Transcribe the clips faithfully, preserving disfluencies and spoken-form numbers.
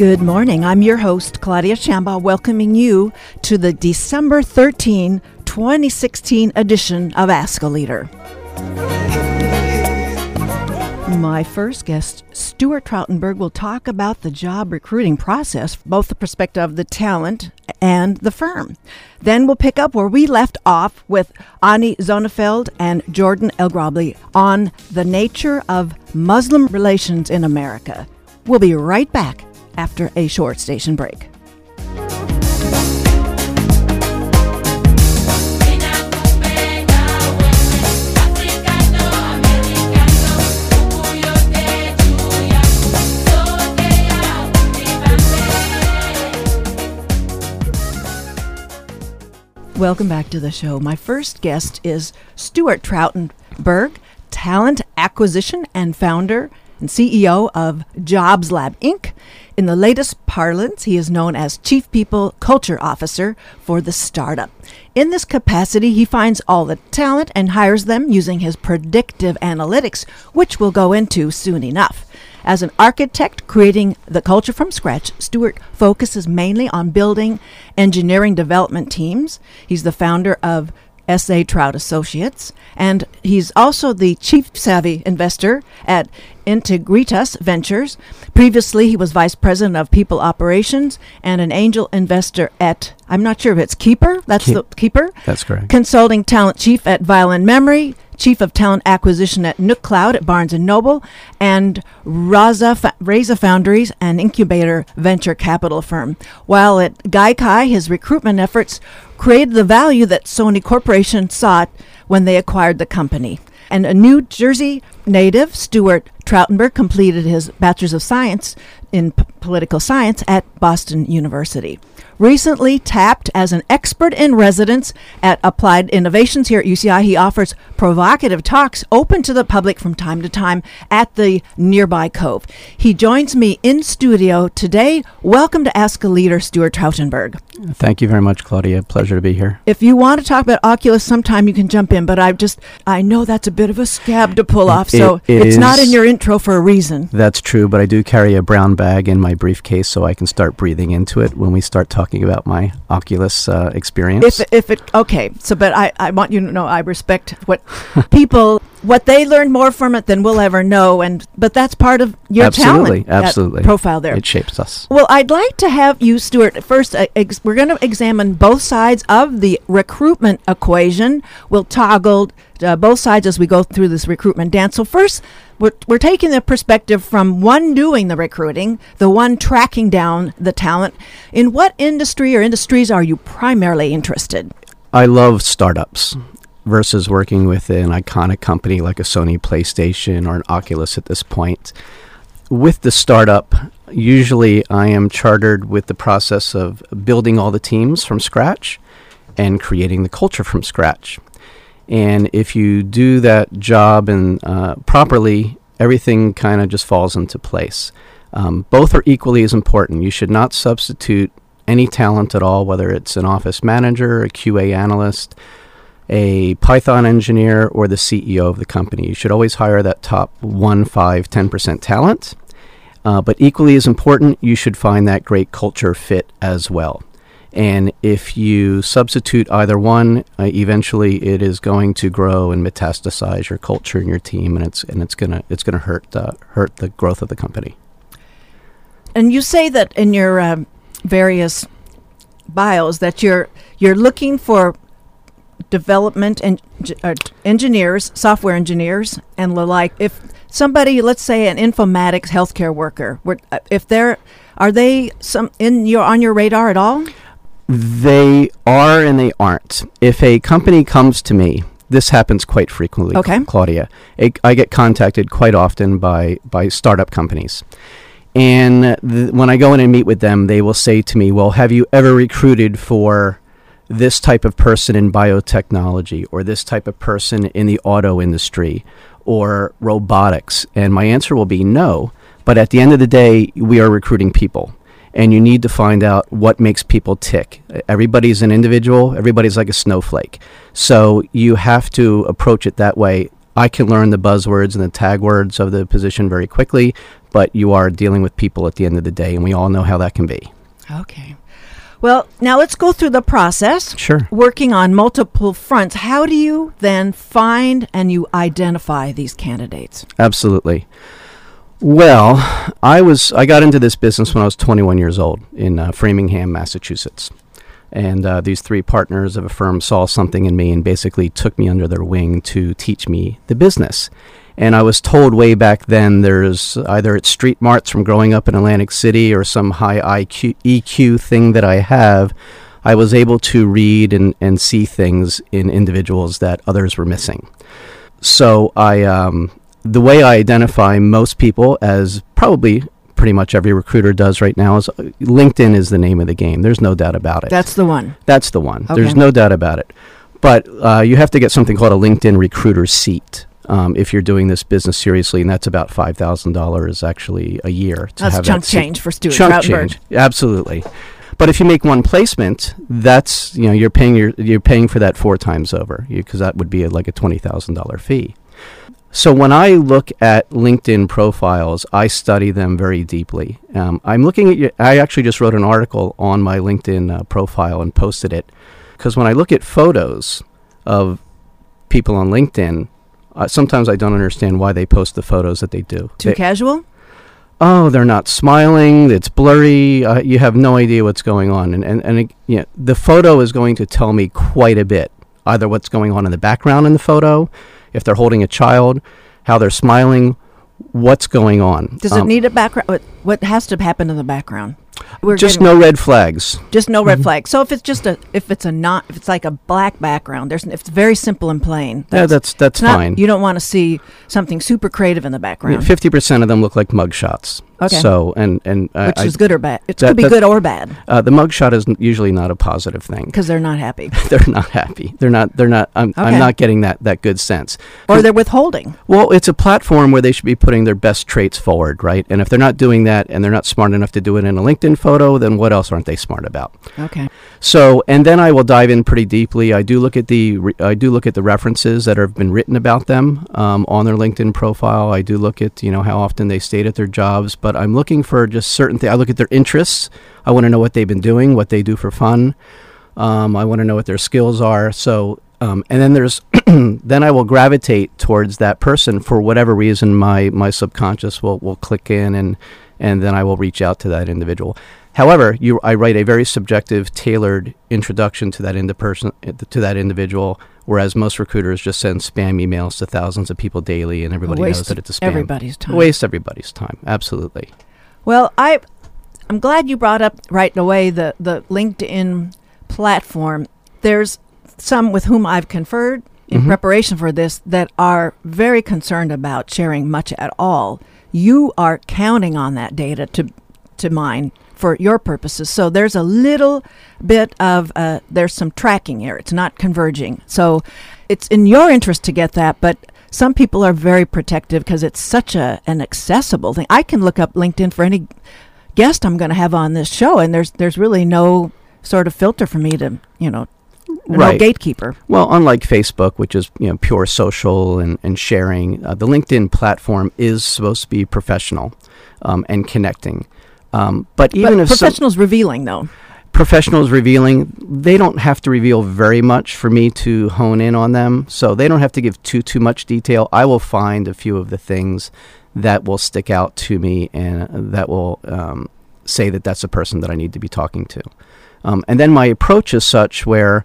Good morning. I'm your host, Claudia Shamba, welcoming you to the December thirteenth, twenty sixteen edition of Ask a Leader. My first guest, Stuart Trautenberg, will talk about the job recruiting process, both the perspective of the talent and the firm. Then we'll pick up where we left off with Ani Zonneveld and Jordan Elgrably on the nature of Muslim relations in America. We'll be right back after a short station break. Welcome back to the show. My first guest is Stuart Trautenberg, talent acquisition and founder and C E O of JobzLab, Incorporated. In the latest parlance, he is known as Chief People Culture Officer for the startup. In this capacity, he finds all the talent and hires them using his predictive analytics, which we'll go into soon enough. As an architect creating the culture from scratch, Stuart focuses mainly on building engineering development teams. He's the founder of S A Traut Associates, and he's also the chief savvy investor at Integritas Ventures. Previously, he was vice president of people operations and an angel investor at, I'm not sure if it's Keeper, that's Keep. the Keeper. That's correct. Consulting talent chief at Violin Memory, chief of talent acquisition at Nook Cloud at Barnes and Noble, and Raza, Fa- Raza Foundries, an incubator venture capital firm. While at Gaikai, his recruitment efforts created the value that Sony Corporation sought when they acquired the company. And a New Jersey native, Stuart Trautenberg, completed his Bachelor's of Science in P- Political Science at Boston University. Recently tapped as an expert in residence at Applied Innovations here at U C I, he offers provocative talks open to the public from time to time at the nearby Cove. He joins me in studio today. Welcome to Ask a Leader, Stuart Trautenberg. Thank you very much, Claudia. Pleasure to be here. If you want to talk about Oculus sometime, you can jump in, but I just, I know that's a bit of a scab to pull off, so it, it it's is, not in your intro for a reason. That's true, but I do carry a brown bag in my briefcase so I can start breathing into it when we start talking about my Oculus uh, experience. If, if it, okay, so but I, I want you to know I respect what people, what they learn more from it than we'll ever know, and but that's part of your absolutely, talent absolutely. Profile there. It shapes us. Well, I'd like to have you, Stuart, first, uh, ex- we're going to examine both sides of the recruitment equation. We'll toggle uh, both sides as we go through this recruitment dance. So first, We're, we're taking the perspective from one doing the recruiting, the one tracking down the talent. In what industry or industries are you primarily interested? I love startups versus working with an iconic company like a Sony PlayStation or an Oculus at this point. With the startup, usually I am chartered with the process of building all the teams from scratch and creating the culture from scratch. And if you do that job and uh, properly, everything kind of just falls into place. Um, both are equally as important. You should not substitute any talent at all, whether it's an office manager, a Q A analyst, a Python engineer, or the C E O of the company. You should always hire that top one, five, ten percent talent. Uh, but equally as important, you should find that great culture fit as well. And if you substitute either one, uh, eventually it is going to grow and metastasize your culture and your team, and it's and it's gonna it's gonna hurt uh, hurt the growth of the company. And you say that in your um, various bios that you're you're looking for development and uh, engineers, software engineers, and the like. If somebody, let's say, an informatics healthcare worker, if they're are they some in your on your radar at all? They are and they aren't. If a company comes to me, this happens quite frequently, okay. Claudia. I, I get contacted quite often by, by startup companies. And th- when I go in and meet with them, they will say to me, well, have you ever recruited for this type of person in biotechnology or this type of person in the auto industry or robotics? And my answer will be no. But at the end of the day, we are recruiting people. And you need to find out what makes people tick. Everybody's an individual. Everybody's like a snowflake. So you have to approach it that way. I can learn the buzzwords and the tag words of the position very quickly, but you are dealing with people at the end of the day, and we all know how that can be. Okay. Well, now let's go through the process. Sure. Working on multiple fronts, how do you then find and you identify these candidates? Absolutely. Well, I was I got into this business when I was twenty-one years old in uh, Framingham, Massachusetts. And uh, these three partners of a firm saw something in me and basically took me under their wing to teach me the business. And I was told way back then there's either it's street marts from growing up in Atlantic City or some high I Q, E Q thing that I have. I was able to read and, and see things in individuals that others were missing. So I um, the way I identify most people, as probably pretty much every recruiter does right now, is LinkedIn is the name of the game. There's no doubt about it. That's the one. That's the one. Okay. There's no doubt about it. But uh, you have to get something called a LinkedIn recruiter seat. Um, if you're doing this business seriously, and that's about five thousand dollars actually a year. To that's have chunk that change for Stuart Trautenberg. Chunk change, absolutely. But if you make one placement, that's, you know, you're paying your, you're paying for that four times over, because that would be a, like a twenty thousand dollars fee. So when I look at LinkedIn profiles, I study them very deeply. Um, I'm looking at your, I actually just wrote an article on my LinkedIn uh, profile and posted it, because when I look at photos of people on LinkedIn, Uh, sometimes I don't understand why they post the photos that they do. Too they, casual? Oh, they're not smiling. It's blurry. Uh, you have no idea what's going on. And, and, and it, you know, the photo is going to tell me quite a bit, either what's going on in the background in the photo, if they're holding a child, how they're smiling, what's going on. Does um, it need a background? What, what has to happen in the background? We're just no red flags. Just no red mm-hmm. flags. So if it's just a, if it's a not, if it's like a black background, there's, if it's very simple and plain. That's, yeah, that's that's fine. Not, you don't want to see something super creative in the background. Fifty yeah, percent of them look like mugshots. Okay. So and and uh, which I, is good or bad? It that, could be good or bad. Uh, the mugshot is n- usually not a positive thing, because they're not happy. they're not happy. They're not. They're not. I'm, okay. I'm not getting that, that good sense. Or they're withholding. Well, it's a platform where they should be putting their best traits forward, right? And if they're not doing that, and they're not smart enough to do it in a LinkedIn photo, then what else aren't they smart about? Okay. So, and then I will dive in pretty deeply. I do look at the re- I do look at the references that have been written about them um, on their LinkedIn profile. I do look at, you know, how often they stayed at their jobs, but I'm looking for just certain things. I look at their interests. I want to know what they've been doing, what they do for fun. Um, I want to know what their skills are. So, um, and then there's then I will gravitate towards that person for whatever reason. My my subconscious will will click in and. And then I will reach out to that individual. However, you, I write a very subjective, tailored introduction to that ind- person, to that individual, whereas most recruiters just send spam emails to thousands of people daily, and everybody knows that it's a spam. Everybody's time. Waste everybody's time. Absolutely. Well, I, I'm glad you brought up right away the, the LinkedIn platform. There's some with whom I've conferred in mm-hmm. preparation for this that are very concerned about sharing much at all. You are counting on that data to to mine for your purposes. So there's a little bit of, uh, there's some tracking here. It's not converging. So it's in your interest to get that, but some people are very protective because it's such a an accessible thing. I can look up LinkedIn for any guest I'm going to have on this show, and there's there's really no sort of filter for me to, you know, right. No gatekeeper. Well, unlike Facebook, which is, you know, pure social and, and sharing, uh, the LinkedIn platform is supposed to be professional um, and connecting. Um, but even but if professionals so- revealing though. Professionals revealing, they don't have to reveal very much for me to hone in on them. So they don't have to give too too much detail. I will find a few of the things that will stick out to me and that will um, say that that's a person that I need to be talking to. Um, and then my approach is such where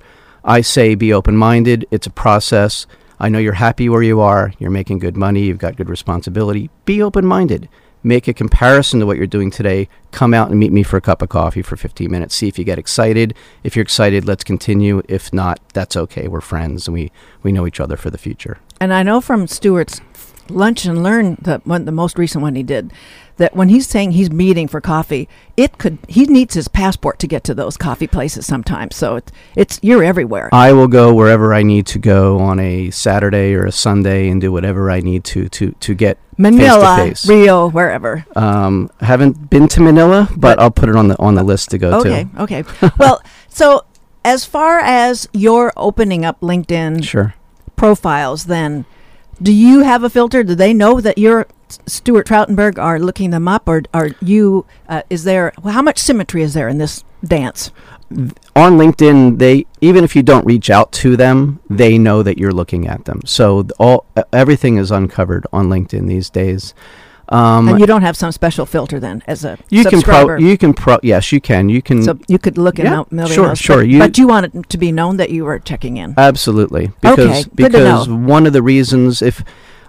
I say be open-minded. It's a process. I know you're happy where you are. You're making good money. You've got good responsibility. Be open-minded. Make a comparison to what you're doing today. Come out and meet me for a cup of coffee for fifteen minutes. See if you get excited. If you're excited, let's continue. If not, that's okay. We're friends, and we, we know each other for the future. And I know from Stuart's Lunch and Learn, the, one, the most recent one he did, that when he's saying he's meeting for coffee, it could he needs his passport to get to those coffee places sometimes. So it's, it's you're everywhere. I will go wherever I need to go on a Saturday or a Sunday and do whatever I need to to, to get Manila, face-to-face. Rio, wherever. Um, haven't been to Manila, but, but I'll put it on the on the list to go okay, to. Okay, okay. Well, so as far as your opening up LinkedIn sure. profiles, then Do you have a filter? Do they know that you're Stuart Trautenberg, are looking them up, or are you? Uh, is there? Well, how much symmetry is there in this dance? On LinkedIn, they even if you don't reach out to them, they know that you're looking at them. So all everything is uncovered on LinkedIn these days. Um, and you don't have some special filter then, as a you subscriber. Can pro, you can pro, yes, you can, you can. So you could look at yeah, million. Sure, else, sure. But you, but you want it to be known that you are checking in. Absolutely, because okay, good because to know. One of the reasons if.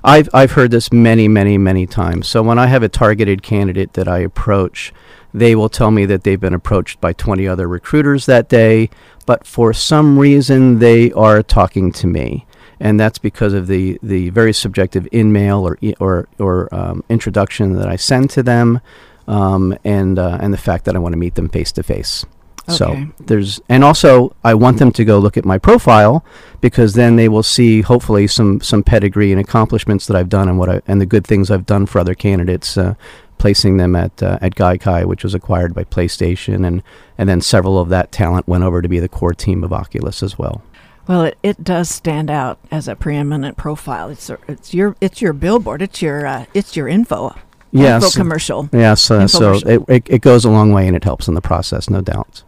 I've I've heard this many, many, many times. So when I have a targeted candidate that I approach, they will tell me that they've been approached by twenty other recruiters that day, but for some reason they are talking to me. And that's because of the, the very subjective in-mail or, or, or um, introduction that I send to them um, and, uh, and the fact that I want to meet them face-to-face. Okay. So there's, and also I want them to go look at my profile because then they will see hopefully some, some pedigree and accomplishments that I've done and what I, and the good things I've done for other candidates, uh, placing them at, uh, at Gaikai, which was acquired by PlayStation. And, and then several of that talent went over to be the core team of Oculus as well. Well, it, it does stand out as a preeminent profile. It's, a, it's your, it's your billboard. It's your, uh, it's your info. Yes. Info commercial. Yes. Uh, so it, it, it goes a long way and it helps in the process, no doubt.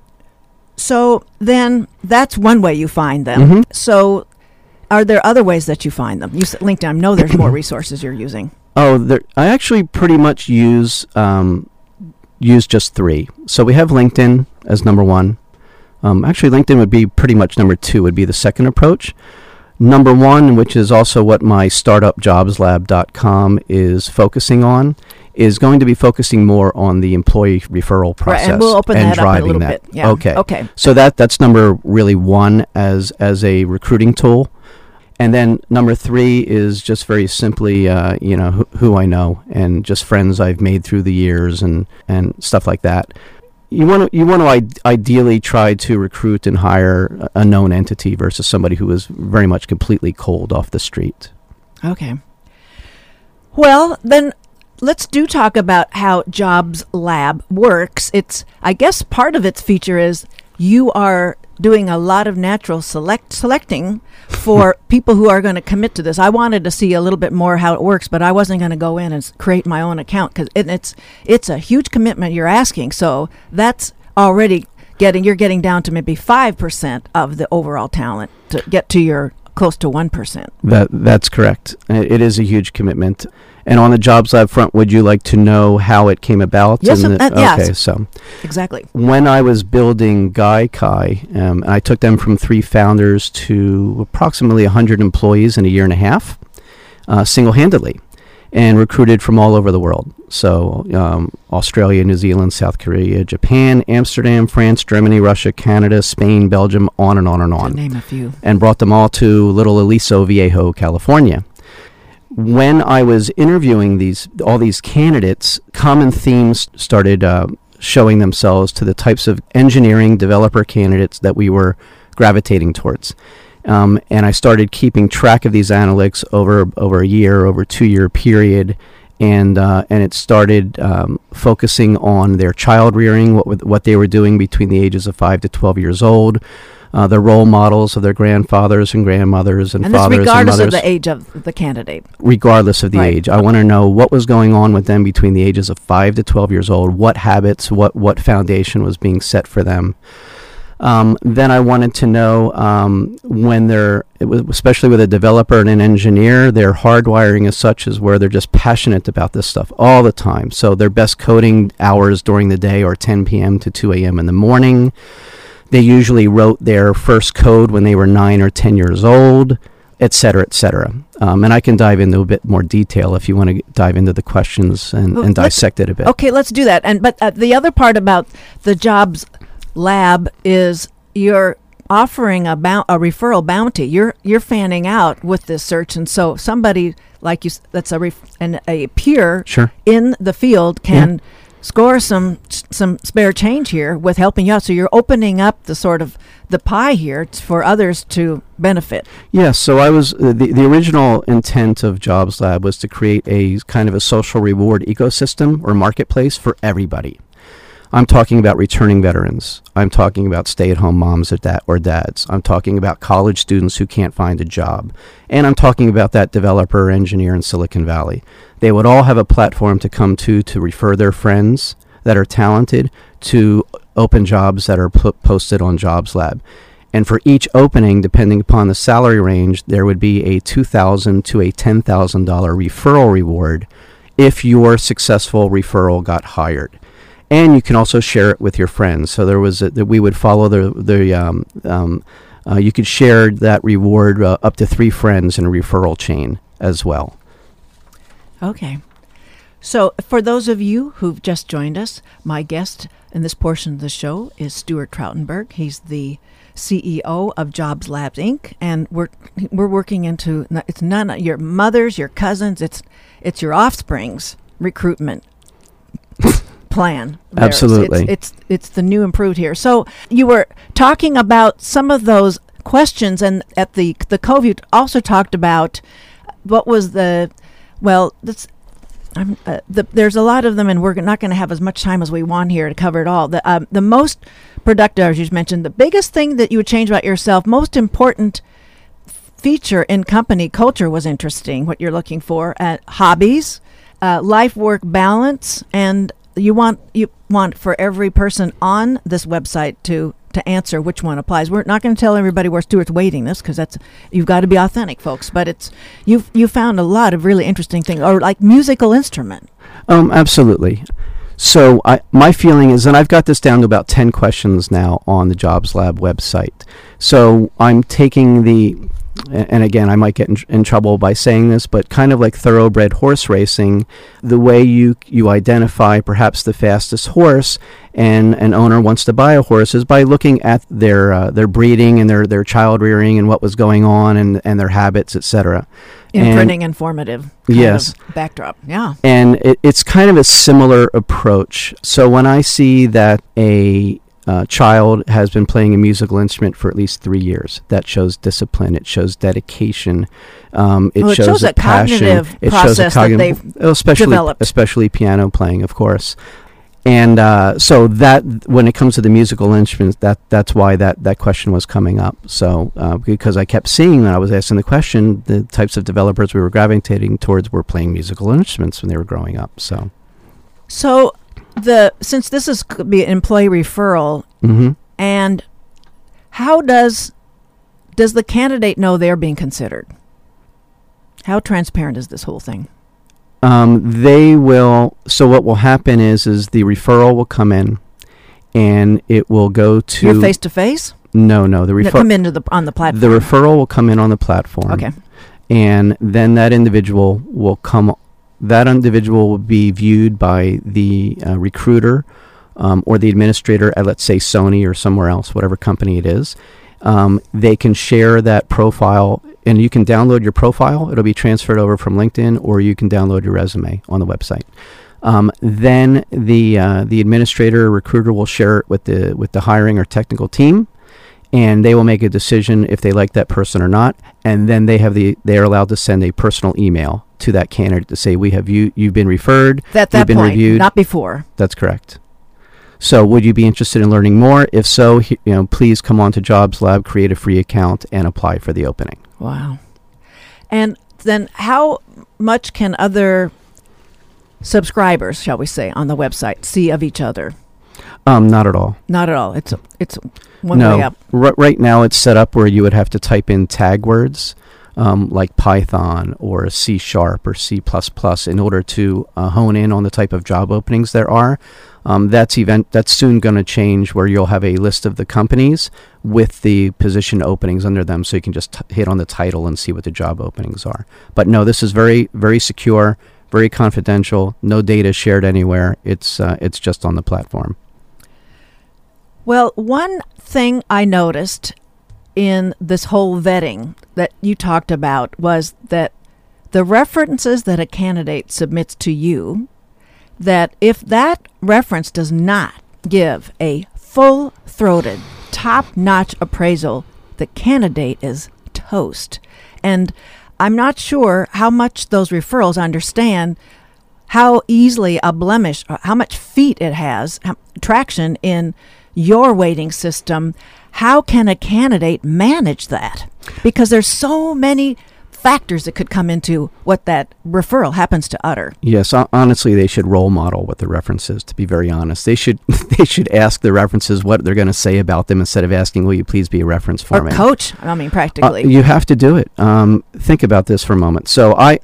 So then that's one way you find them. Mm-hmm. So are there other ways that you find them? You said LinkedIn. I know there's more resources you're using. Oh, there, I actually pretty much use um, use just three. So we have LinkedIn as number one. Um, actually, LinkedIn would be pretty much number two, would be the second approach. Number one, which is also what my startup jobs lab dot com is focusing on, is going to be focusing more on the employee referral process, right, and we'll open and that driving up a little that. Bit. Yeah. Okay. Okay. So that that's number really one as as a recruiting tool, and then number three is just very simply, uh, you know, who, who I know and just friends I've made through the years and, and stuff like that. You want to you want to Id- ideally try to recruit and hire a known entity versus somebody who is very much completely cold off the street. Okay. Well, then let's do talk about how JobzLab works. It's I guess part of its feature is you are doing a lot of natural select selecting for people who are going to commit to this. I wanted to see a little bit more how it works, but I wasn't going to go in and create my own account because it, it's it's a huge commitment you're asking. So that's already getting you're getting down to maybe five percent of the overall talent to get to your close to one percent. That that's correct. It is a huge commitment. And on the JobsLab front, would you like to know how it came about? Yes, and the, uh, yes. Okay, so exactly. When I was building Gaikai, um, I took them from three founders to approximately one hundred employees in a year and a half, uh, single-handedly, and recruited from all over the world. So um, Australia, New Zealand, South Korea, Japan, Amsterdam, France, Germany, Russia, Canada, Spain, Belgium, on and on and on. To name a few. And brought them all to Little Aliso Viejo, California. When I was interviewing these all these candidates, common themes started uh, showing themselves to the types of engineering developer candidates that we were gravitating towards. Um, and I started keeping track of these analytics over over a year, over a two-year period, and uh, and it started um, focusing on their child rearing, what what they were doing between the ages of five to twelve years old. Uh, the role models of their grandfathers and grandmothers and, and fathers and mothers. And regardless of the age of the candidate. Regardless of the right. age. I want to know what was going on with them between the ages of five to twelve years old, what habits, what, what foundation was being set for them. Um, then I wanted to know um, when they're, it was especially with a developer and an engineer, their hardwiring is such as where they're just passionate about this stuff all the time. So their best coding hours during the day are ten p.m. to two a.m. in the morning. They usually wrote their first code when they were nine or ten years old, et cetera, et cetera. Um, and I can dive into a bit more detail if you want to dive into the questions and, well, and dissect it a bit. Okay, let's do that. And But uh, the other part about the JobsLab is you're offering a, bou- a referral bounty. You're you're fanning out with this search. And so somebody like you, that's a, ref- an, a peer sure. in the field can... Yeah. Score some some spare change here with helping you out. So you're opening up the sort of the pie here t- for others to benefit. Yes. Yeah, so I was uh, the the original intent of JobsLab was to create a kind of a social reward ecosystem or marketplace for everybody. I'm talking about returning veterans. I'm talking about stay-at-home moms or, da- or dads. I'm talking about college students who can't find a job. And I'm talking about that developer or engineer in Silicon Valley. They would all have a platform to come to to refer their friends that are talented to open jobs that are p- posted on JobsLab. And for each opening, depending upon the salary range, there would be a two thousand dollars to a ten thousand dollars referral reward if your successful referral got hired. And you can also share it with your friends. So there was that we would follow the the um, um, uh, you could share that reward uh, up to three friends in a referral chain as well. Okay, so for those of you who've just joined us, my guest in this portion of the show is Stuart Trautenberg. He's the C E O of JobzLab Incorporated, and we're we're working into it's none of your mothers, your cousins, it's it's your offspring's recruitment plan. There. Absolutely. It's, it's it's the new improved here. So you were talking about some of those questions, and at the the Cove you also talked about what was the well that's I'm, uh, the, there's a lot of them, and we're not going to have as much time as we want here to cover it all. The um, the most productive, as you mentioned, the biggest thing that you would change about yourself, most important feature in company culture was interesting. What you're looking for at uh, hobbies, uh, life work balance, and You want you want for every person on this website to, to answer which one applies. We're not going to tell everybody where Stuart's waiting this because that's you've got to be authentic, folks. But it's you you found a lot of really interesting things, or like musical instrument. Um, absolutely. So I, my feeling is, and I've got this down to about ten questions now on the JobzLab website. So I'm taking the, and again, I might get in, tr- in trouble by saying this, but kind of like thoroughbred horse racing, the way you you identify perhaps the fastest horse and an owner wants to buy a horse is by looking at their uh, their breeding and their, their child rearing and what was going on and, and their habits, et cetera. Imprinting, informative. Yes. Kind of backdrop. Yeah. And it, it's kind of a similar approach. So when I see that a Uh, child has been playing a musical instrument for at least three years. That shows discipline. It shows dedication. Um, it, well, it shows, shows a, a passion. It shows a cognitive process that they've especially, developed. Especially piano playing, of course. And uh, so that when it comes to the musical instruments, that that's why that, that question was coming up. So uh, because I kept seeing when I was asking the question, the types of developers we were gravitating towards were playing musical instruments when they were growing up. So. So. The since this is could be an employee referral, mm-hmm. and how does does the candidate know they're being considered? How transparent is this whole thing? Um, they will. So what will happen is is the referral will come in, and it will go to your face to face. No, no, the referral come into the on the platform. The referral will come in on the platform. Okay, and then that individual will come. That individual will be viewed by the uh, recruiter um, or the administrator at, let's say, Sony or somewhere else, whatever company it is. Um, they can share that profile, and you can download your profile. It'll be transferred over from LinkedIn, or you can download your resume on the website. Um, then the uh, the administrator or recruiter will share it with the with the hiring or technical team, and they will make a decision if they like that person or not. And then they have the they are allowed to send a personal email to that candidate to say, we have you, you've been referred, that, that you've been point, reviewed. Not before. That's correct. So would you be interested in learning more? If so, he, you know, please come on to JobzLab, create a free account, and apply for the opening. Wow. And then how much can other subscribers, shall we say, on the website see of each other? Um, not at all. Not at all. It's a, it's one no, way up. R- right now it's set up where you would have to type in tag words. Um, like Python or C Sharp or C plus plus in order to uh, hone in on the type of job openings there are. Um, that's event that's soon going to change where you'll have a list of the companies with the position openings under them, so you can just t- hit on the title and see what the job openings are. But no, this is very, very secure, very confidential, no data shared anywhere. It's, uh, it's just on the platform. Well, one thing I noticed in this whole vetting that you talked about was that the references that a candidate submits to you, that if that reference does not give a full-throated, top-notch appraisal, the candidate is toast. And I'm not sure how much those referrals understand how easily a blemish, how much feet it has, how, traction in your weighting system, how can a candidate manage that? Because there's so many factors that could come into what that referral happens to utter. Yes, honestly, they should role model what the reference is, to be very honest. They should they should ask the references what they're going to say about them instead of asking, will you please be a reference for or me? Or coach, I mean, practically. Uh, you have to do it. Um, think about this for a moment. So I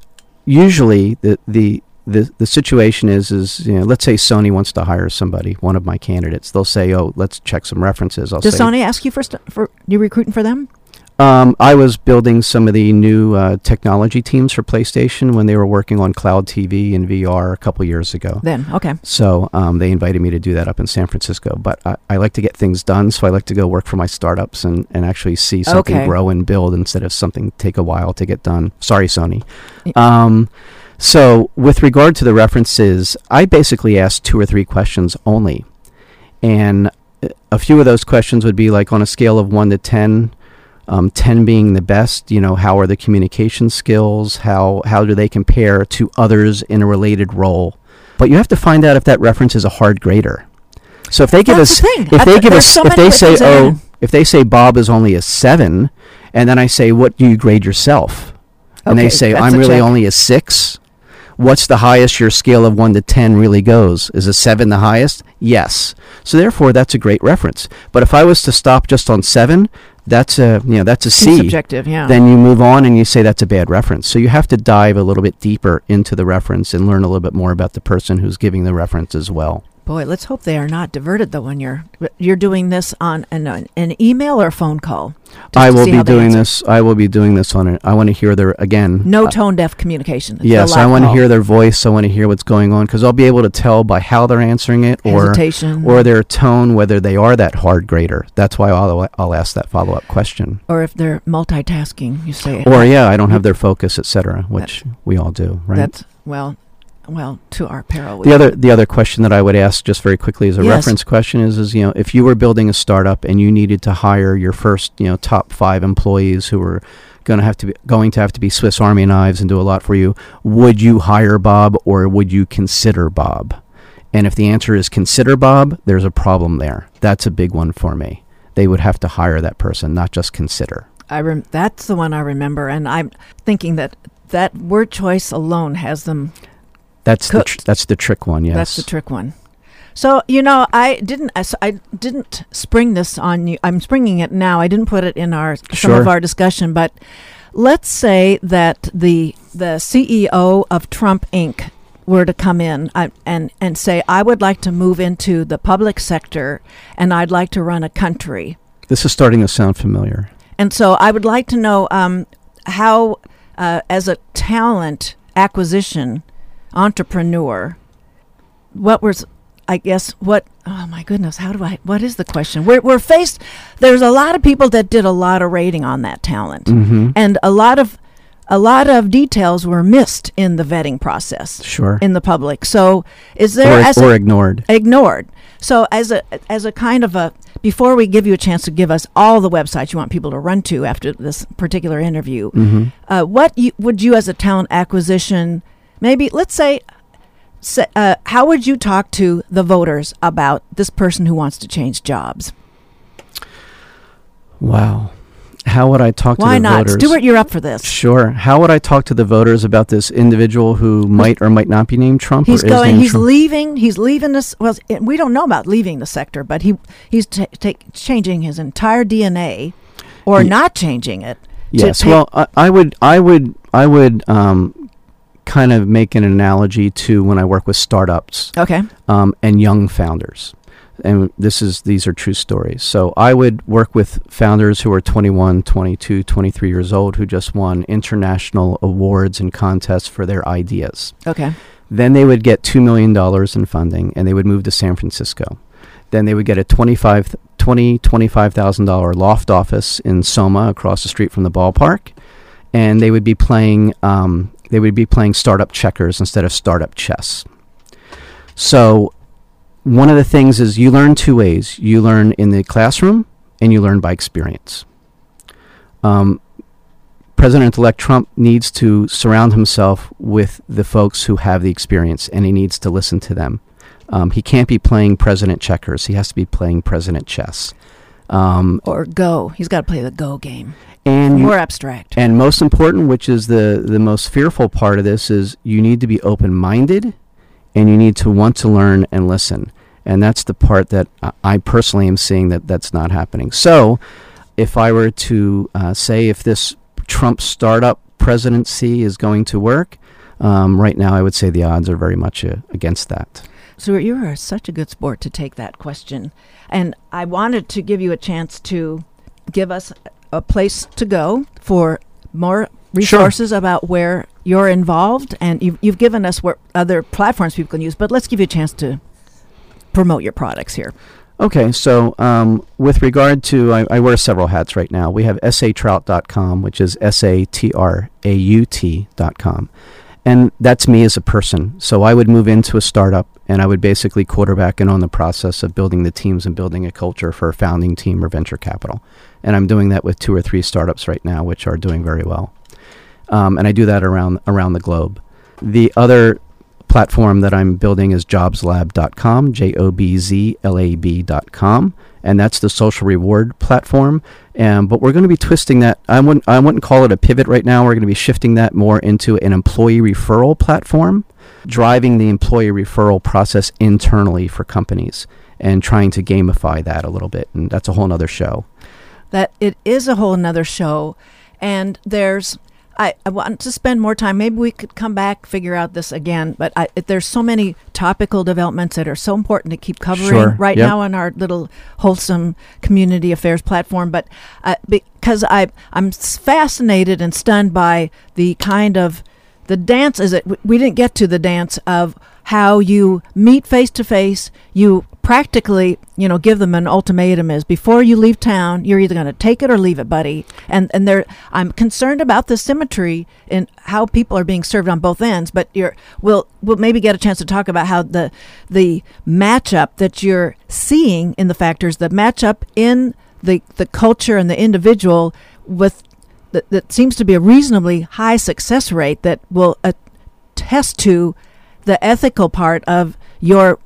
usually, the, the, the, the situation is, is you know, let's say Sony wants to hire somebody, one of my candidates. They'll say, oh, let's check some references. I'll Does say, Sony ask you for, st- for you recruiting for them? Um, I was building some of the new uh, technology teams for PlayStation when they were working on cloud T V and V R a couple years ago. Then, okay. So um, they invited me to do that up in San Francisco. But I, I like to get things done, so I like to go work for my startups and, and actually see something okay. grow and build instead of something take a while to get done. Sorry, Sony. Um, so with regard to the references, I basically asked two or three questions only. And a few of those questions would be like on a scale of one to ten, Um, ten being the best, you know, how are the communication skills? How how do they compare to others in a related role? But you have to find out if that reference is a hard grader. So if they give That's us, the if I they give us, so if they say, oh, if they say Bob is only a seven, and then I say, what do you grade yourself? Okay, and they say, I'm really check. only a six. What's the highest your scale of one to ten really goes? Is a seven the highest? Yes. So therefore, that's a great reference. But if I was to stop just on seven, that's a, you know, that's a C. Subjective, yeah. Then you move on and you say that's a bad reference. So you have to dive a little bit deeper into the reference and learn a little bit more about the person who's giving the reference as well. Boy, let's hope they are not diverted, though, when you're you're doing this on an, uh, an email or a phone call. I will be doing this. I will be doing this on it. I want to hear their, again. No uh, tone-deaf communication. It's yes, I want to hear their voice. I want to hear what's going on, because I'll be able to tell by how they're answering it or hesitation, or their tone, whether they are that hard grader. That's why I'll, I'll ask that follow-up question. Or if they're multitasking, you say. Or, yeah, I don't have their focus, et cetera, which that's, we all do, right? That's, well... Well, to our peril. The other the other question that I would ask just very quickly as a yes. reference question is, is, you know, if you were building a startup and you needed to hire your first, you know, top five employees who were going to have to be, going to have to be Swiss Army knives and do a lot for you, would you hire Bob or would you consider Bob? And if the answer is consider Bob, there's a problem there. That's a big one for me. They would have to hire that person, not just consider. I rem- that's the one I remember, and I'm thinking that that word choice alone has them... That's cooked. the tr- that's the trick one, yes. That's the trick one. So, you know, I didn't I, I didn't spring this on you. I'm springing it now. I didn't put it in our some sure. of our discussion, but let's say that the the C E O of Trump Incorporated were to come in I, and and say, I would like to move into the public sector and I'd like to run a country. This is starting to sound familiar. And so I would like to know um, how, uh, as a talent acquisition entrepreneur, what was, I guess, what, oh my goodness, how do I, what is the question? We're, we're faced, there's a lot of people that did a lot of rating on that talent. Mm-hmm. And a lot of, a lot of details were missed in the vetting process. Sure. In the public. So is there, or, as or a, ignored. Ignored. So as a, as a kind of a, before we give you a chance to give us all the websites you want people to run to after this particular interview, mm-hmm. uh, what you, would you as a talent acquisition Maybe, let's say, uh, how would you talk to the voters about this person who wants to change jobs? Wow. How would I talk Why to the not? voters? Why not? Stuart, you're up for this. Sure. How would I talk to the voters about this individual who might or might not be named Trump? He's or going, is named he's Trump? leaving, he's leaving this, well, we don't know about leaving the sector, but he he's t- t- changing his entire D N A or he, not changing it. Yes, pay- well, I, I would, I would, I would, um, kind of make an analogy to when I work with startups okay. um, and young founders. And this is these are true stories. So I would work with founders who are twenty-one, twenty-two, twenty-three years old who just won international awards and contests for their ideas. Okay. Then they would get two million dollars in funding and they would move to San Francisco. Then they would get a twenty-five thousand dollars loft office in Soma across the street from the ballpark. And they would be playing... Um, They would be playing startup checkers instead of startup chess. So one of the things is you learn two ways. You learn in the classroom and you learn by experience. Um, President-elect Trump needs to surround himself with the folks who have the experience, and he needs to listen to them. Um, he can't be playing president checkers. He has to be playing president chess. Um, or Go. He's got to play the Go game. And more abstract. And most important, which is the, the most fearful part of this, is you need to be open-minded, and you need to want to learn and listen. And that's the part that I personally am seeing that that's not happening. So if I were to uh, say if this Trump startup presidency is going to work, um, right now I would say the odds are very much uh, against that. Stuart, you are such a good sport to take that question. And I wanted to give you a chance to give us a place to go for more resources sure. about where you're involved. And you've, you've given us what other platforms people can use, but let's give you a chance to promote your products here. Okay, so um, with regard to, I, I wear several hats right now. We have S A traut dot com, which is S A T R A U T dot com. And that's me as a person. So I would move into a startup, and I would basically quarterback in on the process of building the teams and building a culture for a founding team or venture capital. And I'm doing that with two or three startups right now, which are doing very well. Um, and I do that around around the globe. The other platform that I'm building is jobz lab dot com, J O B Z L A B dot com, and that's the social reward platform. Um, but we're going to be twisting that. I wouldn't, I wouldn't call it a pivot right now. We're going to be shifting that more into an employee referral platform, driving the employee referral process internally for companies and trying to gamify that a little bit. And that's a whole nother show. That it is a whole nother show. And there's I, I want to spend more time. Maybe we could come back, figure out this again. But I, there's so many topical developments that are so important to keep covering sure. right yep. now on our little wholesome community affairs platform. But uh, because I, I'm fascinated and stunned by the kind of the dance is it we didn't get to the dance of how you meet face to face. You practically, you know, give them an ultimatum is before you leave town, you're either going to take it or leave it, buddy. And and there, I'm concerned about the symmetry in how people are being served on both ends. But you're we'll we'll maybe get a chance to talk about how the the matchup that you're seeing in the factors, the matchup in the the culture and the individual with that that seems to be a reasonably high success rate that will attest to the ethical part of your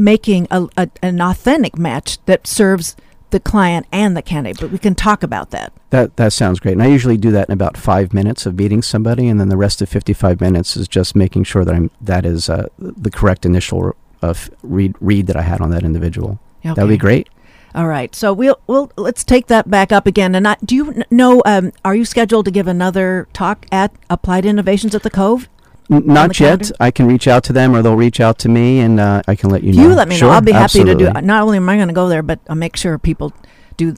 making a, a, an authentic match that serves the client and the candidate. But we can talk about that. That that sounds great. And I usually do that in about five minutes of meeting somebody, and then the rest of fifty-five minutes is just making sure that I'm that is uh, the correct initial uh, read read that I had on that individual. Okay. That would be great. All right. So we'll we'll let's take that back up again. And I, do you know? Um, are you scheduled to give another talk at Applied Innovations at the Cove? Not yet. Calendar? I can reach out to them, or they'll reach out to me, and uh, I can let you know. You let me sure, know. I'll be happy absolutely. to do it. Not only am I going to go there, but I'll make sure people do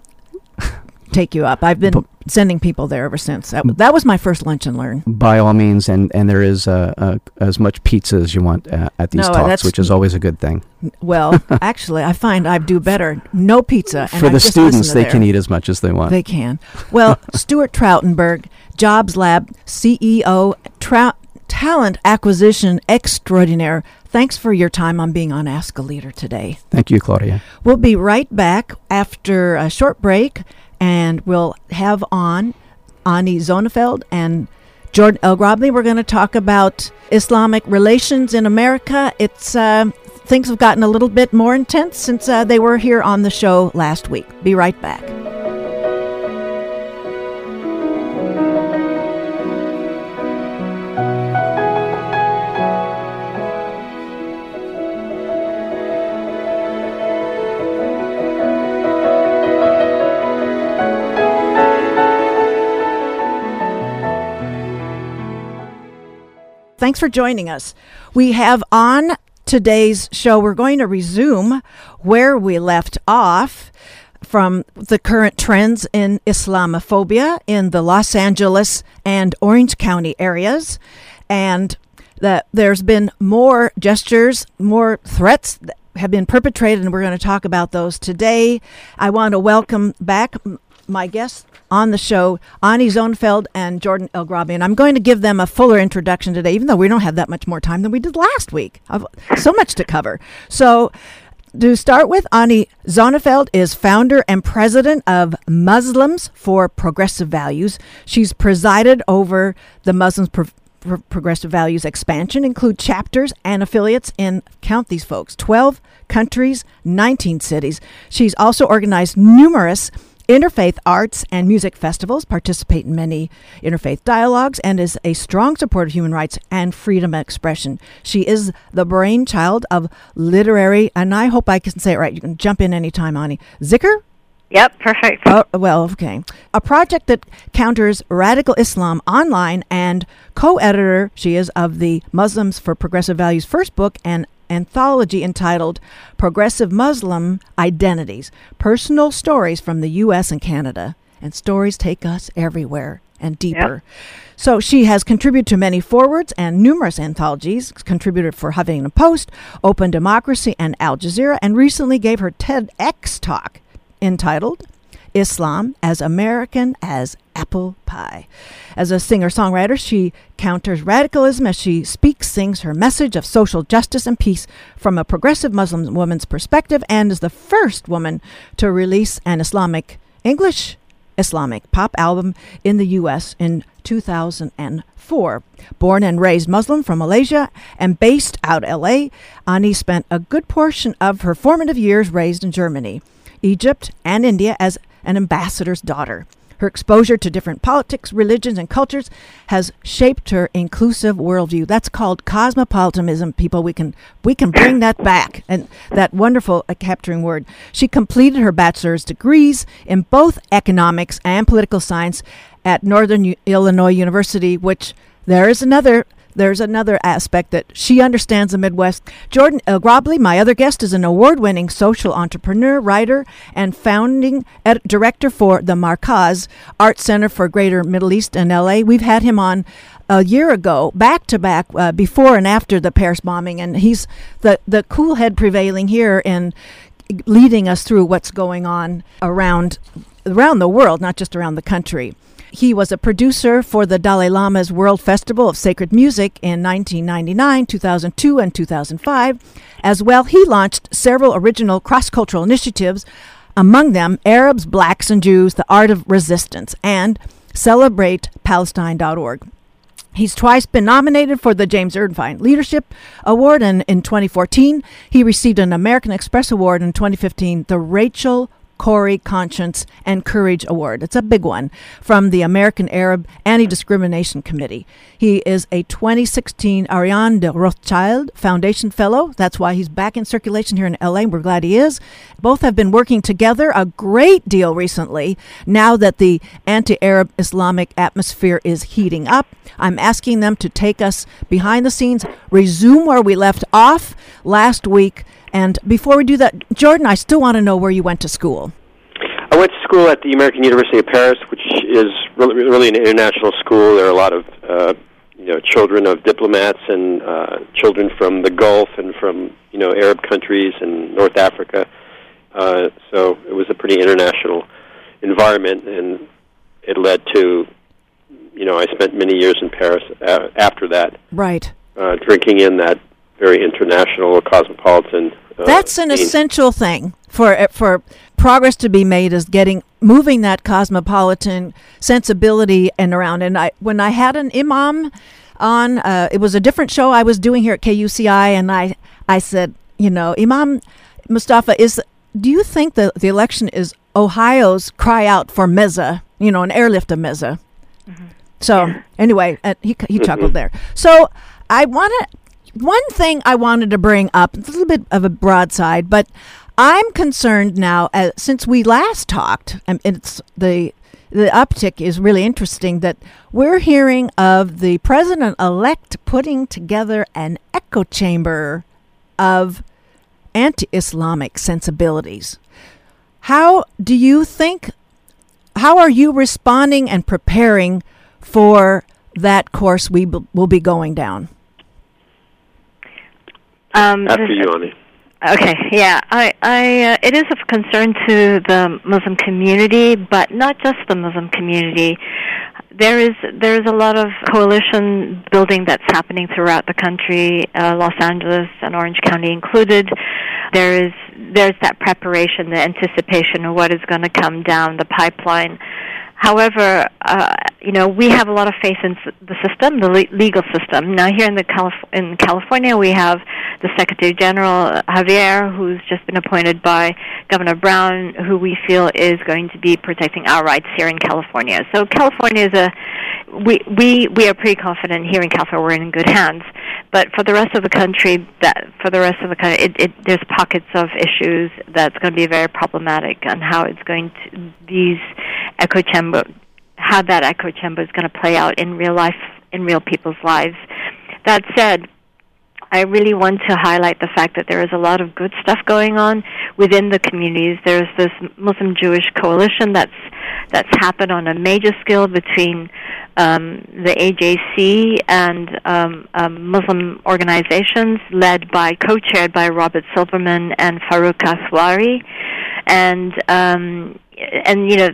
take you up. I've been but, sending people there ever since. That, that was my first lunch and learn. By all means, and, and there is uh, uh, as much pizza as you want uh, at these no, talks, which is always a good thing. Well, actually, I find I do better. No pizza. And For I've the students, they there. can eat as much as they want. They can. Well, Stuart Trautenberg, JobzLab C E O, Trout. Talent acquisition extraordinaire. Thanks for your time on being on Ask a Leader today. Thank you, Claudia. We'll be right back after a short break, and we'll have on Ani Zonneveld and Jordan Elgrably. We're going to talk about Islamic relations in America. It's uh, things have gotten a little bit more intense since uh, they were here on the show last week. Be right back. Thanks for joining us. We have on today's show, we're going to resume where we left off from the current trends in Islamophobia in the Los Angeles and Orange County areas. And that there's been more gestures, more threats that have been perpetrated, and we're going to talk about those today. I want to welcome back my guests on the show, Ani Zonneveld and Jordan Elgrably. And I'm going to give them a fuller introduction today, even though we don't have that much more time than we did last week. I've so much to cover. So To start with, Ani Zonneveld is founder and president of Muslims for Progressive Values. She's presided over the Muslims Pro- Pro- Progressive Values expansion, include chapters and affiliates in, count these folks, twelve countries, nineteen cities. She's also organized numerous interfaith arts and music festivals, participate in many interfaith dialogues, and is a strong supporter of human rights and freedom of expression. She is the brainchild of literary, and I hope I can say it right. You can jump in anytime, Ani. Zikr? Yep, perfect. Oh, well, okay. A project that counters radical Islam online, and co-editor, she is, of the Muslims for Progressive Values first book and anthology entitled Progressive Muslim Identities, Personal Stories from the U S and Canada. And stories take us everywhere and deeper. Yep. So she has contributed to many forwards and numerous anthologies, contributed for Huffington Post, Open Democracy, and Al Jazeera, and recently gave her TEDx talk entitled Islam as American as Apple Pie. As a singer-songwriter, she counters radicalism as she speaks, sings her message of social justice and peace from a progressive Muslim woman's perspective, and is the first woman to release an Islamic, English Islamic pop album in the U S in two thousand four. Born and raised Muslim from Malaysia and based out L A, Ani spent a good portion of her formative years raised in Germany, Egypt, and India as an ambassador's daughter. Her exposure to different politics, religions, and cultures has shaped her inclusive worldview. That's called cosmopolitanism, people. We can we can bring that back, and that wonderful uh, capturing word. She completed her bachelor's degrees in both economics and political science at Northern U- Illinois University, which there is another There's another aspect that she understands the Midwest. Jordan Elgrably, my other guest, is an award-winning social entrepreneur, writer, and founding ed- director for the Markaz Art Center for Greater Middle East and L A. We've had him on a year ago, back-to-back, uh, before and after the Paris bombing, and he's the, the cool head prevailing here and leading us through what's going on around around the world, not just around the country. He was a producer for the Dalai Lama's World Festival of Sacred Music in nineteen ninety-nine, two thousand two, and two thousand five. As well, he launched several original cross-cultural initiatives, among them Arabs, Blacks, and Jews, the Art of Resistance, and celebrate palestine dot org. He's twice been nominated for the James Irvine Leadership Award, and in twenty fourteen, he received an American Express Award, in twenty fifteen, the Rachel Corrie Conscience and Courage Award. It's a big one from the American Arab Anti-Discrimination Committee. He is a twenty sixteen Ariane de Rothschild Foundation Fellow. That's why he's back in circulation here in L A. We're glad he is. Both have been working together a great deal recently now that the anti-Arab Islamic atmosphere is heating up. I'm asking them to take us behind the scenes, resume where we left off last week. And before we do that, Jordan, I still want to know where you went to school. I went to school at the American University of Paris, which is really, really an international school. There are a lot of uh, you know children of diplomats and uh, children from the Gulf and from you know Arab countries and North Africa. Uh, so it was a pretty international environment, and it led to you know I spent many years in Paris a- after that. Right. Uh, drinking in that very international, cosmopolitan. Uh, That's an scene. Essential thing for for progress to be made, is getting moving that cosmopolitan sensibility and around. And I, when I had an imam on, uh, it was a different show I was doing here at K U C I, and I I said, you know, Imam Mustafa, is do you think that the election is Ohio's cry out for Meza, you know, an airlift of Meza? Mm-hmm. So yeah. Anyway, uh, he he chuckled mm-hmm. there. So I want to. One thing I wanted to bring up, it's a little bit of a broadside, but I'm concerned now, uh, since we last talked, and it's the the uptick is really interesting, that we're hearing of the president-elect putting together an echo chamber of anti-Islamic sensibilities. How do you think, how are you responding and preparing for that course we b- will be going down? Um, After you, Ani. Okay, yeah. I, I, uh, it is of concern to the Muslim community, but not just the Muslim community. There is there is a lot of coalition building that's happening throughout the country, uh, Los Angeles and Orange County included, there is there's that preparation, the anticipation of what is going to come down the pipeline. However, uh, you know, we have a lot of faith in the system, the le- legal system. Now, here in the Calif- in California, we have the Secretary General Javier, who's just been appointed by Governor Brown, who we feel is going to be protecting our rights here in California. So, California is a we we we are pretty confident here in California we're in good hands. But for the rest of the country, that for the rest of the country, it, it, there's pockets of issues that's going to be very problematic on how it's going to these echo chambers. How that echo chamber is going to play out in real life, in real people's lives. That said, I really want to highlight the fact that there is a lot of good stuff going on within the communities. There's this Muslim-Jewish coalition that's that's happened on a major scale between um, the A J C and um, um, Muslim organizations, led by, co-chaired by Robert Silverman and Farouk Aswari, and um, and you know.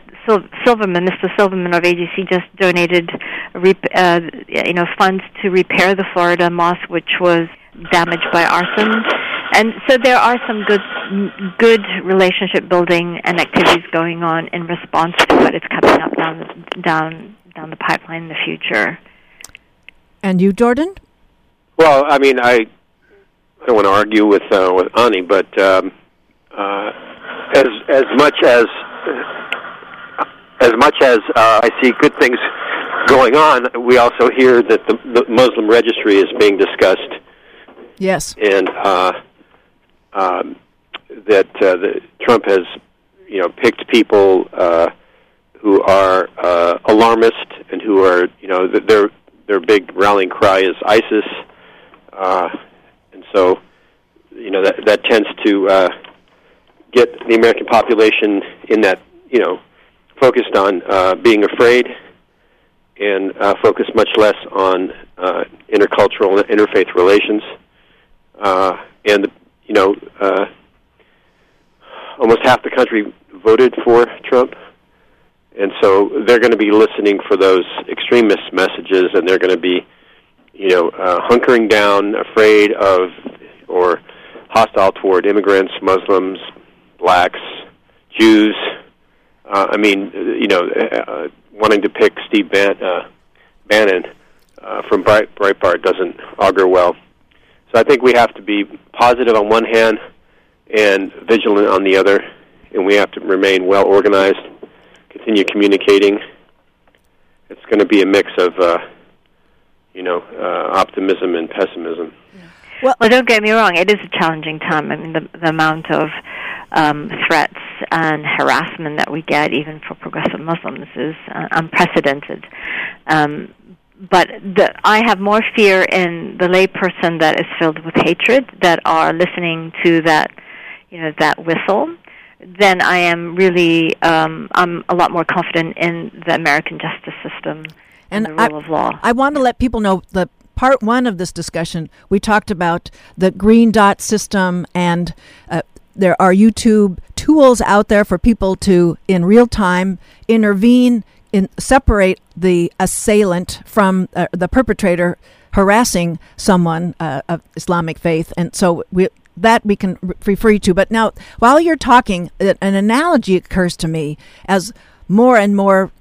Silverman, Mister Silverman of A G C, just donated, uh, you know, funds to repair the Florida mosque, which was damaged by arson. And so there are some good, good relationship building and activities going on in response to what is coming up down, down, down the pipeline in the future. And you, Jordan? Well, I mean, I, I don't want to argue with uh, with Ani, but um, uh, as as much as. Uh, As much as uh, I see good things going on, we also hear that the, the Muslim registry is being discussed. Yes, and uh, um, that uh, the, Trump has, you know, picked people uh, who are uh, alarmist and who are, you know, their their big rallying cry is ISIS, uh, and so, you know, that that tends to uh, get the American population in that, you know, focused on uh, being afraid, and uh, focused much less on uh, intercultural and interfaith relations, uh, and you know, uh, almost half the country voted for Trump, and so they're going to be listening for those extremist messages, and they're going to be, you know, uh, hunkering down, afraid of, or hostile toward immigrants, Muslims, blacks, Jews. Uh, I mean, you know, uh, wanting to pick Steve Ban- uh, Bannon uh, from Bright- Breitbart doesn't augur well. So I think we have to be positive on one hand and vigilant on the other, and we have to remain well organized, continue communicating. It's going to be a mix of, uh, you know, uh, optimism and pessimism. Yeah. Well, well, don't get me wrong. It is a challenging time. I mean, the, the amount of um, threats and harassment that we get, even for progressive Muslims, is uh, unprecedented. Um, but the, I have more fear in the layperson that is filled with hatred, that are listening to that, you know, that whistle, than I am really. Um, I'm a lot more confident in the American justice system and, and the rule I, of law. I want to let people know that. Part one of this discussion, we talked about the green dot system, and uh, there are YouTube tools out there for people to, in real time, intervene, in, separate the assailant from uh, the perpetrator harassing someone uh, of Islamic faith. And so we, that we can refer you to. But now, while you're talking, an analogy occurs to me as more and more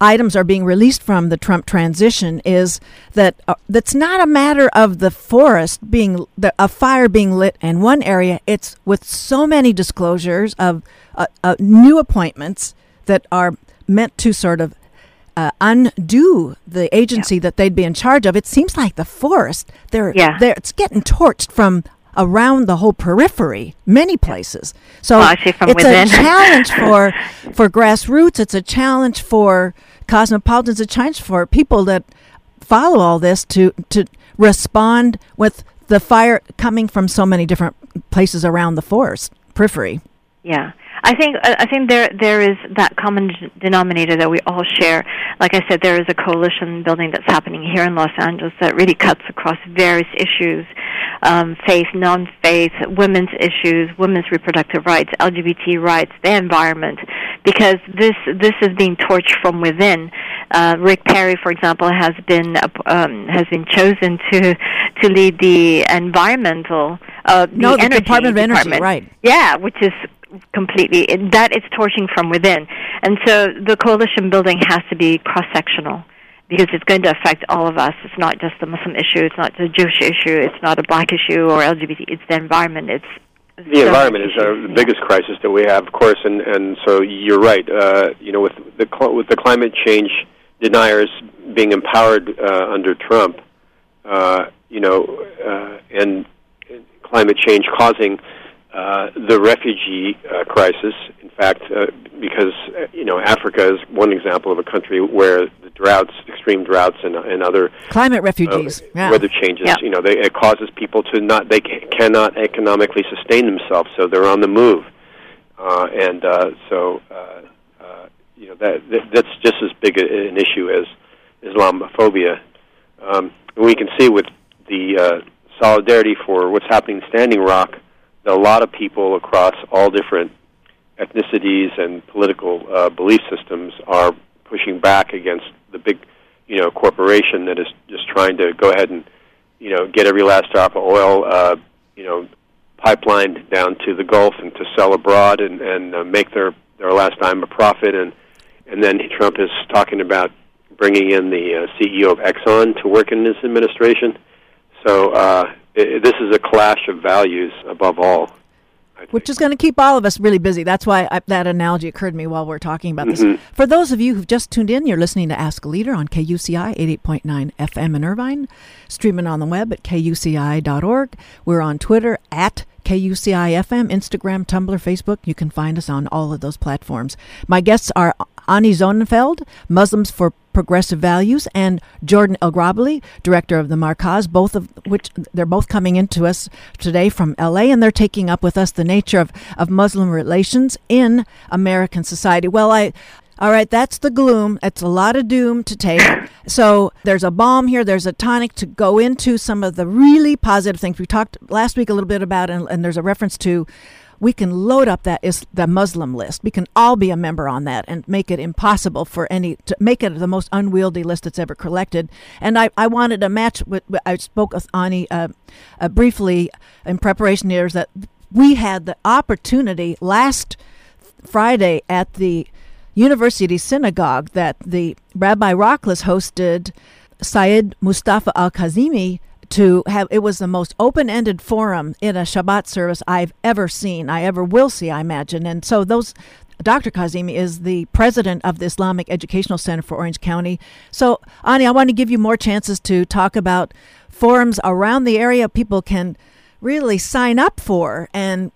items are being released from the Trump transition, is that uh, that's not a matter of the forest being the, a fire being lit in one area. It's with so many disclosures of uh, uh, new appointments that are meant to sort of uh, undo the agency yeah. that they'd be in charge of. It seems like the forest, they're, yeah. they're, it's getting torched from around the whole periphery, many places. So well, it's within. a challenge for for grassroots. It's a challenge for cosmopolitans. It's a challenge for people that follow all this to, to respond with the fire coming from so many different places around the forest periphery. Yeah. I think I think there there is that common denominator that we all share. Like I said, there is a coalition building that's happening here in Los Angeles that really cuts across various issues, um, faith, non-faith, women's issues, women's reproductive rights, L G B T rights, the environment. because this this is being torched from within. Uh, Rick Perry, for example, has been um, has been chosen to to lead the environmental uh, the no the energy Department of Energy, department. Right? Yeah, which is completely that is torching from within, and so the coalition building has to be cross-sectional, because it's going to affect all of us. It's not just the Muslim issue. It's not the Jewish issue. It's not a black issue or L G B T. It's the environment. It's the environment is our, the biggest crisis that we have, of course. And, and so you're right. Uh, you know, with the with the climate change deniers being empowered uh, under Trump, uh, you know, uh, and climate change causing uh, the refugee uh, crisis. In fact, uh, because you know, Africa is one example of a country where the droughts, extreme droughts, and, and other climate refugees, uh, yeah. weather changes. Yeah. You know, they, it causes people to not they c- cannot economically sustain themselves, so they're on the move, uh, and uh, so uh, uh, you know that, that that's just as big a, an issue as Islamophobia. Um, we can see with the uh, solidarity for what's happening in Standing Rock, that a lot of people across all different ethnicities and political uh, belief systems are pushing back against the big, you know, corporation that is just trying to go ahead and, you know, get every last drop of oil, uh, you know, pipelined down to the Gulf and to sell abroad and, and uh, make their, their last dime a profit. And, and then Trump is talking about bringing in the uh, C E O of Exxon to work in his administration. So uh, it, this is a clash of values above all. Which is going to keep all of us really busy. That's why I, that analogy occurred to me while we're talking about this. Mm-hmm. For those of you who've just tuned in, you're listening to Ask a Leader on K U C I eighty-eight point nine F M in Irvine, streaming on the web at K U C I dot org. We're on Twitter at K U C I F M, Instagram, Tumblr, Facebook. You can find us on all of those platforms. My guests are Ani Zonneveld, Muslims for Progressive Values, and Jordan Elgrably, director of the Markaz, both of which they're both coming in to us today from L A, and they're taking up with us the nature of, of Muslim relations in American society. Well, I, all right, that's the gloom. It's a lot of doom to take. So there's a balm here. There's a tonic to go into some of the really positive things we talked last week a little bit about, and, and there's a reference to we can load up that is the Muslim list. We can all be a member on that and make it impossible for any to make it the most unwieldy list that's ever collected. And I, I wanted a match with, I spoke with Ani uh, uh, briefly in preparation here, is that we had the opportunity last Friday at the University Synagogue that the Rabbi Rockless hosted Syed Mustafa al-Kazimi to have. It was the most open-ended forum in a Shabbat service I've ever seen, I ever will see, I imagine. And so those, Doctor Kazimi is the president of the Islamic Educational Center for Orange County. So, Ani, I want to give you more chances to talk about forums around the area people can really sign up for and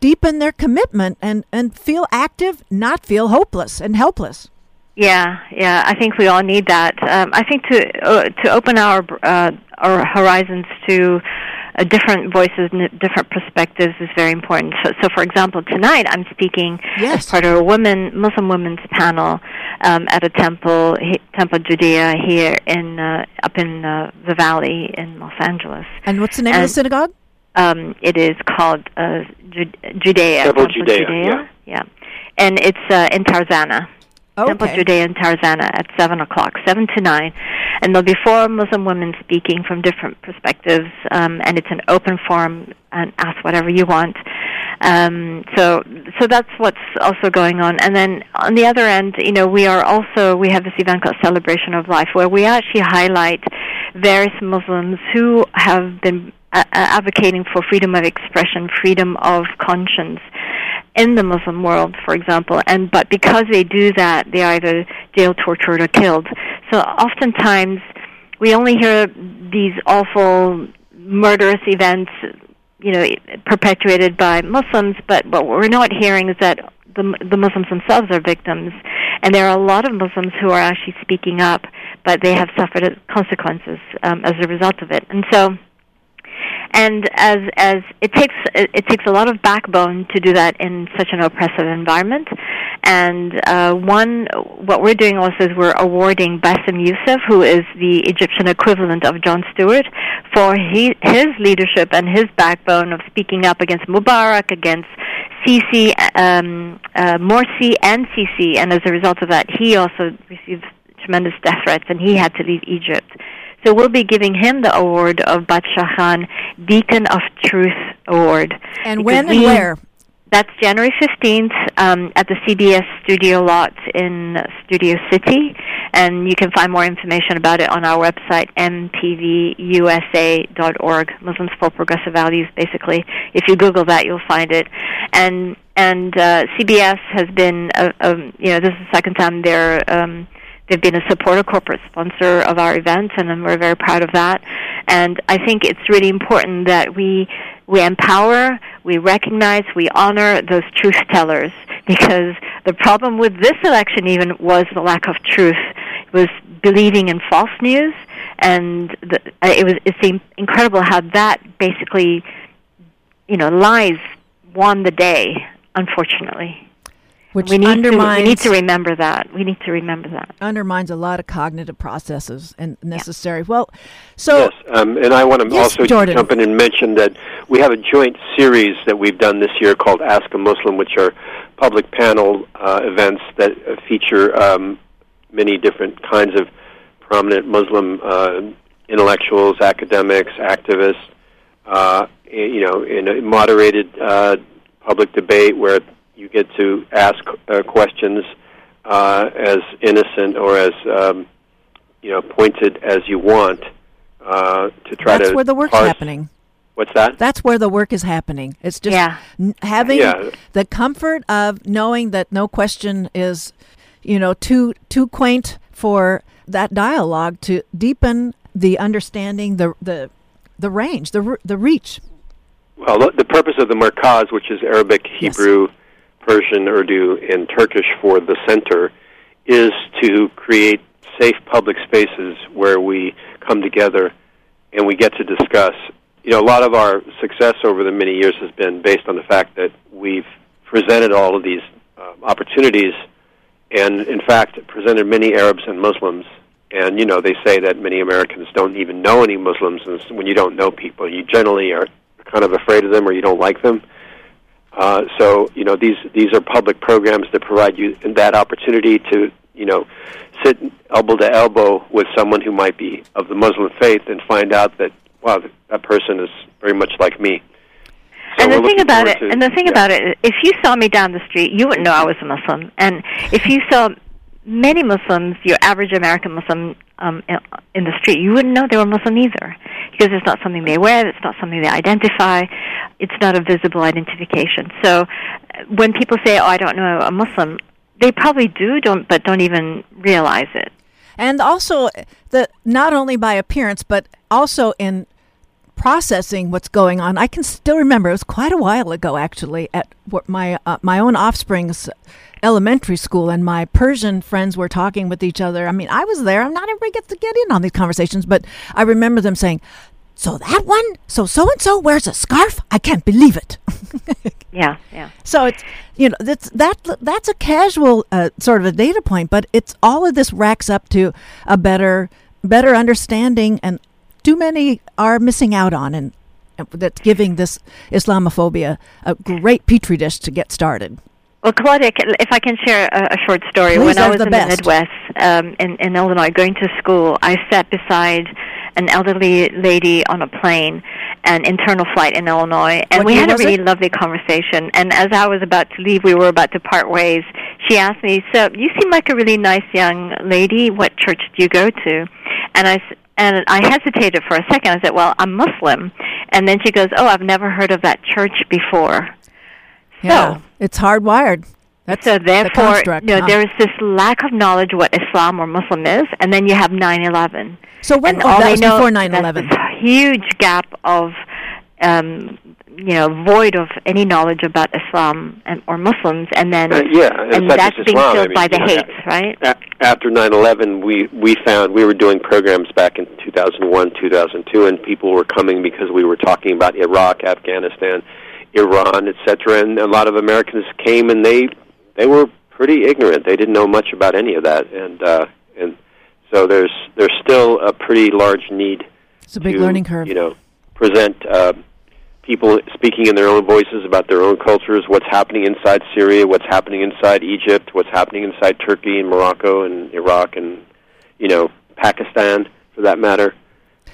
deepen their commitment and, and feel active, not feel hopeless and helpless. Yeah, yeah. I think we all need that. Um, I think to uh, to open our uh, our horizons to uh, different voices, and different perspectives is very important. So, so for example, tonight I'm speaking yes. as part of a women Muslim women's panel um, at a temple, he, Temple Judea here in uh, up in uh, the Valley in Los Angeles. And what's the name and, of the synagogue? Um, it is called uh, Judea. Temple Judea. Judea. Yeah. yeah, and it's uh, in Tarzana. Okay. Temple Judea in Tarzana at seven o'clock, seven to nine. And there'll be four Muslim women speaking from different perspectives, um, and it's an open forum, and ask whatever you want. Um, so so that's what's also going on. And then on the other end, you know, we are also, we have this event called Celebration of Life, where we actually highlight various Muslims who have been uh, advocating for freedom of expression, freedom of conscience, in the Muslim world, for example, and but because they do that, they are either jailed, tortured, or killed. So oftentimes, we only hear these awful, murderous events, you know, perpetuated by Muslims. But what we're not hearing is that the, the Muslims themselves are victims, and there are a lot of Muslims who are actually speaking up, but they have suffered consequences um, as a result of it. And so. And as as it takes it takes a lot of backbone to do that in such an oppressive environment. And uh, one, what we're doing also is we're awarding Bassem Youssef, who is the Egyptian equivalent of John Stewart, for he, his leadership and his backbone of speaking up against Mubarak, against Sisi, um, uh, Morsi and Sisi, and as a result of that, he also received tremendous death threats, and he had to leave Egypt. So we'll be giving him the award of Badshah Khan Deacon of Truth Award. And when and we, where? That's January fifteenth um, at the C B S studio lot in Studio City. And you can find more information about it on our website, m p v u s a dot org, Muslims for Progressive Values, basically. If you Google that, you'll find it. And and uh, C B S has been, uh, um, you know, this is the second time they're... Um, They've been a supporter, corporate sponsor of our event, and we're very proud of that. And I think it's really important that we we empower, we recognize, we honor those truth tellers, because the problem with this election even was the lack of truth. It was believing in false news, and the, it was it seemed incredible how that basically, you know, lies won the day, unfortunately. Which we need, undermines, to, we need to remember that. We need to remember that. Undermines a lot of cognitive processes and necessary. Yeah. Well, so yes, um, and I want to yes, also Jordan. jump in and mention that we have a joint series that we've done this year called Ask a Muslim, which are public panel uh, events that feature um, many different kinds of prominent Muslim uh, intellectuals, academics, activists. Uh, you know, in a moderated uh, public debate where you get to ask uh, questions uh, as innocent or as um, you know pointed as you want uh, to try That's to. That's where the work's parse. happening. What's that? That's where the work is happening. It's just yeah. n- having yeah. the comfort of knowing that no question is, you know, too too quaint for that dialogue to deepen the understanding, the the the range, the the reach. Well, the purpose of the Markaz, which is Arabic, Hebrew. Yes. Persian, Urdu, and Turkish for the center, is to create safe public spaces where we come together and we get to discuss. You know, a lot of our success over the many years has been based on the fact that we've presented all of these uh, opportunities and, in fact, presented many Arabs and Muslims. And, you know, they say that many Americans don't even know any Muslims. And when you don't know people, you generally are kind of afraid of them or you don't like them. Uh, so, you know, these, these are public programs that provide you that opportunity to, you know, sit elbow to elbow with someone who might be of the Muslim faith and find out that, wow, that person is very much like me. So and, the thing about it, to, and the thing yeah. about it, if you saw me down the street, you wouldn't know I was a Muslim. And if you saw many Muslims, your average American Muslim um, in the street, you wouldn't know they were Muslim either, because it's not something they wear, it's not something they identify, it's not a visible identification. So when people say, oh, I don't know a Muslim, they probably do, don't, but don't even realize it. And also, the not only by appearance, but also in processing what's going on. I can still remember, it was quite a while ago, actually, at my uh, my own offspring's elementary school, and my Persian friends were talking with each other. I mean, I was there. Not everybody gets to get in on these conversations, but I remember them saying, so that one, so so-and-so wears a scarf? I can't believe it. yeah, yeah. So it's, you know, that's, that, that's a casual uh, sort of a data point, but it's all of this racks up to a better better understanding, and too many are missing out on, and, and that's giving this Islamophobia a great petri dish to get started. Well, Claudia, if I can share a, a short story. Please. When I was the in best. the Midwest um, in, in Illinois going to school, I sat beside an elderly lady on a plane, an internal flight in Illinois, and what we had a really it? lovely conversation. And as I was about to leave, we were about to part ways, she asked me, so you seem like a really nice young lady. What church do you go to? And I, and I hesitated for a second. I said, well, I'm Muslim. And then she goes, oh, I've never heard of that church before. Yeah, so, it's hardwired. That's so therefore, the you know, huh? there is this lack of knowledge what Islam or Muslim is, and then you have nine eleven. So when oh, that was before nine eleven, this huge gap of um, you know void of any knowledge about Islam and or Muslims, and then uh, yeah, and that's being Islam, filled I mean, by the hate, know, right? After nine eleven, we we found we were doing programs back in two thousand one, two thousand two, and people were coming because we were talking about Iraq, Afghanistan, Iran, et cetera, and a lot of Americans came, and they. They were pretty ignorant. They didn't know much about any of that, and uh, and so there's there's still a pretty large need. It's a big to, learning curve. You know, present uh, people speaking in their own voices about their own cultures, what's happening inside Syria, what's happening inside Egypt, what's happening inside Turkey and Morocco and Iraq and, you know, Pakistan, for that matter.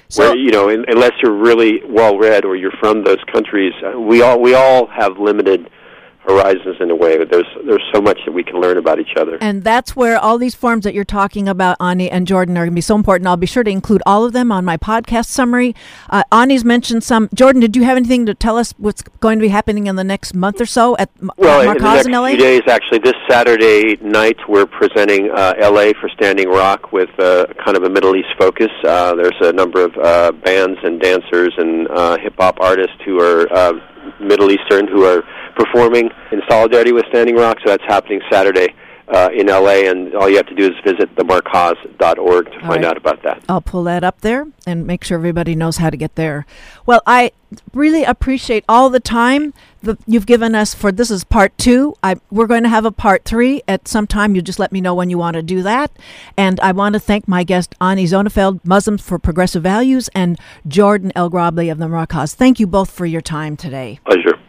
So, where, you know, in, unless you're really well-read or you're from those countries, we all we all have limited horizons in a way. But there's there's so much that we can learn about each other. And that's where all these forums that you're talking about, Ani and Jordan, are going to be so important. I'll be sure to include all of them on my podcast summary. Uh, Ani's mentioned some. Jordan, did you have anything to tell us what's going to be happening in the next month or so at Markaz in L A? Well, in the next few days, actually, this Saturday night, we're presenting uh, L A for Standing Rock with uh, kind of a Middle East focus. Uh, there's a number of uh, bands and dancers and uh, hip-hop artists who are uh, Middle Eastern who are performing in solidarity with Standing Rock, so that's happening Saturday uh, in L A, and all you have to do is visit the markaz dot org to all find right. out about that. I'll pull that up there and make sure everybody knows how to get there. Well, I really appreciate all the time that you've given us for this is part two. I, we're going to have a part three at some time. You just let me know when you want to do that. And I want to thank my guest, Ani Zonneveld, Muslims for Progressive Values, and Jordan Elgrably of the Markaz. Thank you both for your time today. Pleasure.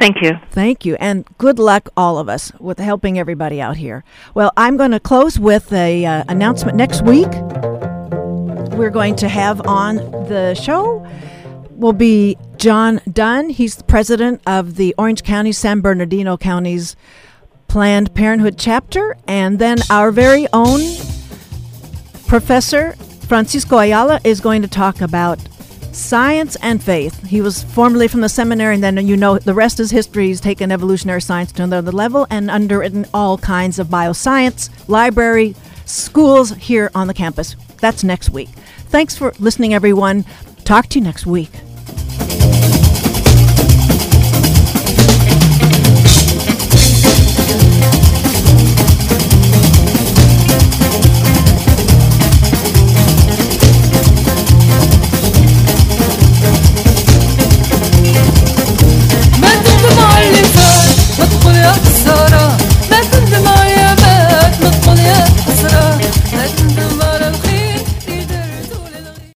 Thank you. Thank you. And good luck, all of us, with helping everybody out here. Well, I'm going to close with an uh, announcement. Next week, we're going to have on the show will be John Dunn. He's the president of the Orange County, San Bernardino County's Planned Parenthood chapter. And then our very own Professor Francisco Ayala is going to talk about science and faith. He was formerly from the seminary, and then, you know, the rest is history. He's taken evolutionary science to another level and underwritten all kinds of bioscience, library, schools here on the campus. That's next week. Thanks for listening, everyone. Talk to you next week.